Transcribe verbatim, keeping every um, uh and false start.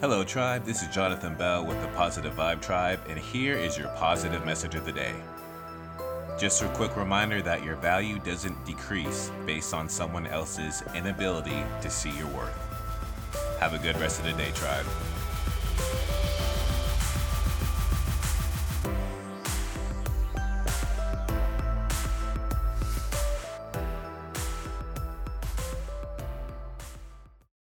Hello Tribe, this is Jonathan Bell with the Positive Vibe Tribe, and here is your positive message of the day. Just a quick reminder that your value doesn't decrease based on someone else's inability to see your worth. Have a good rest of the day, Tribe.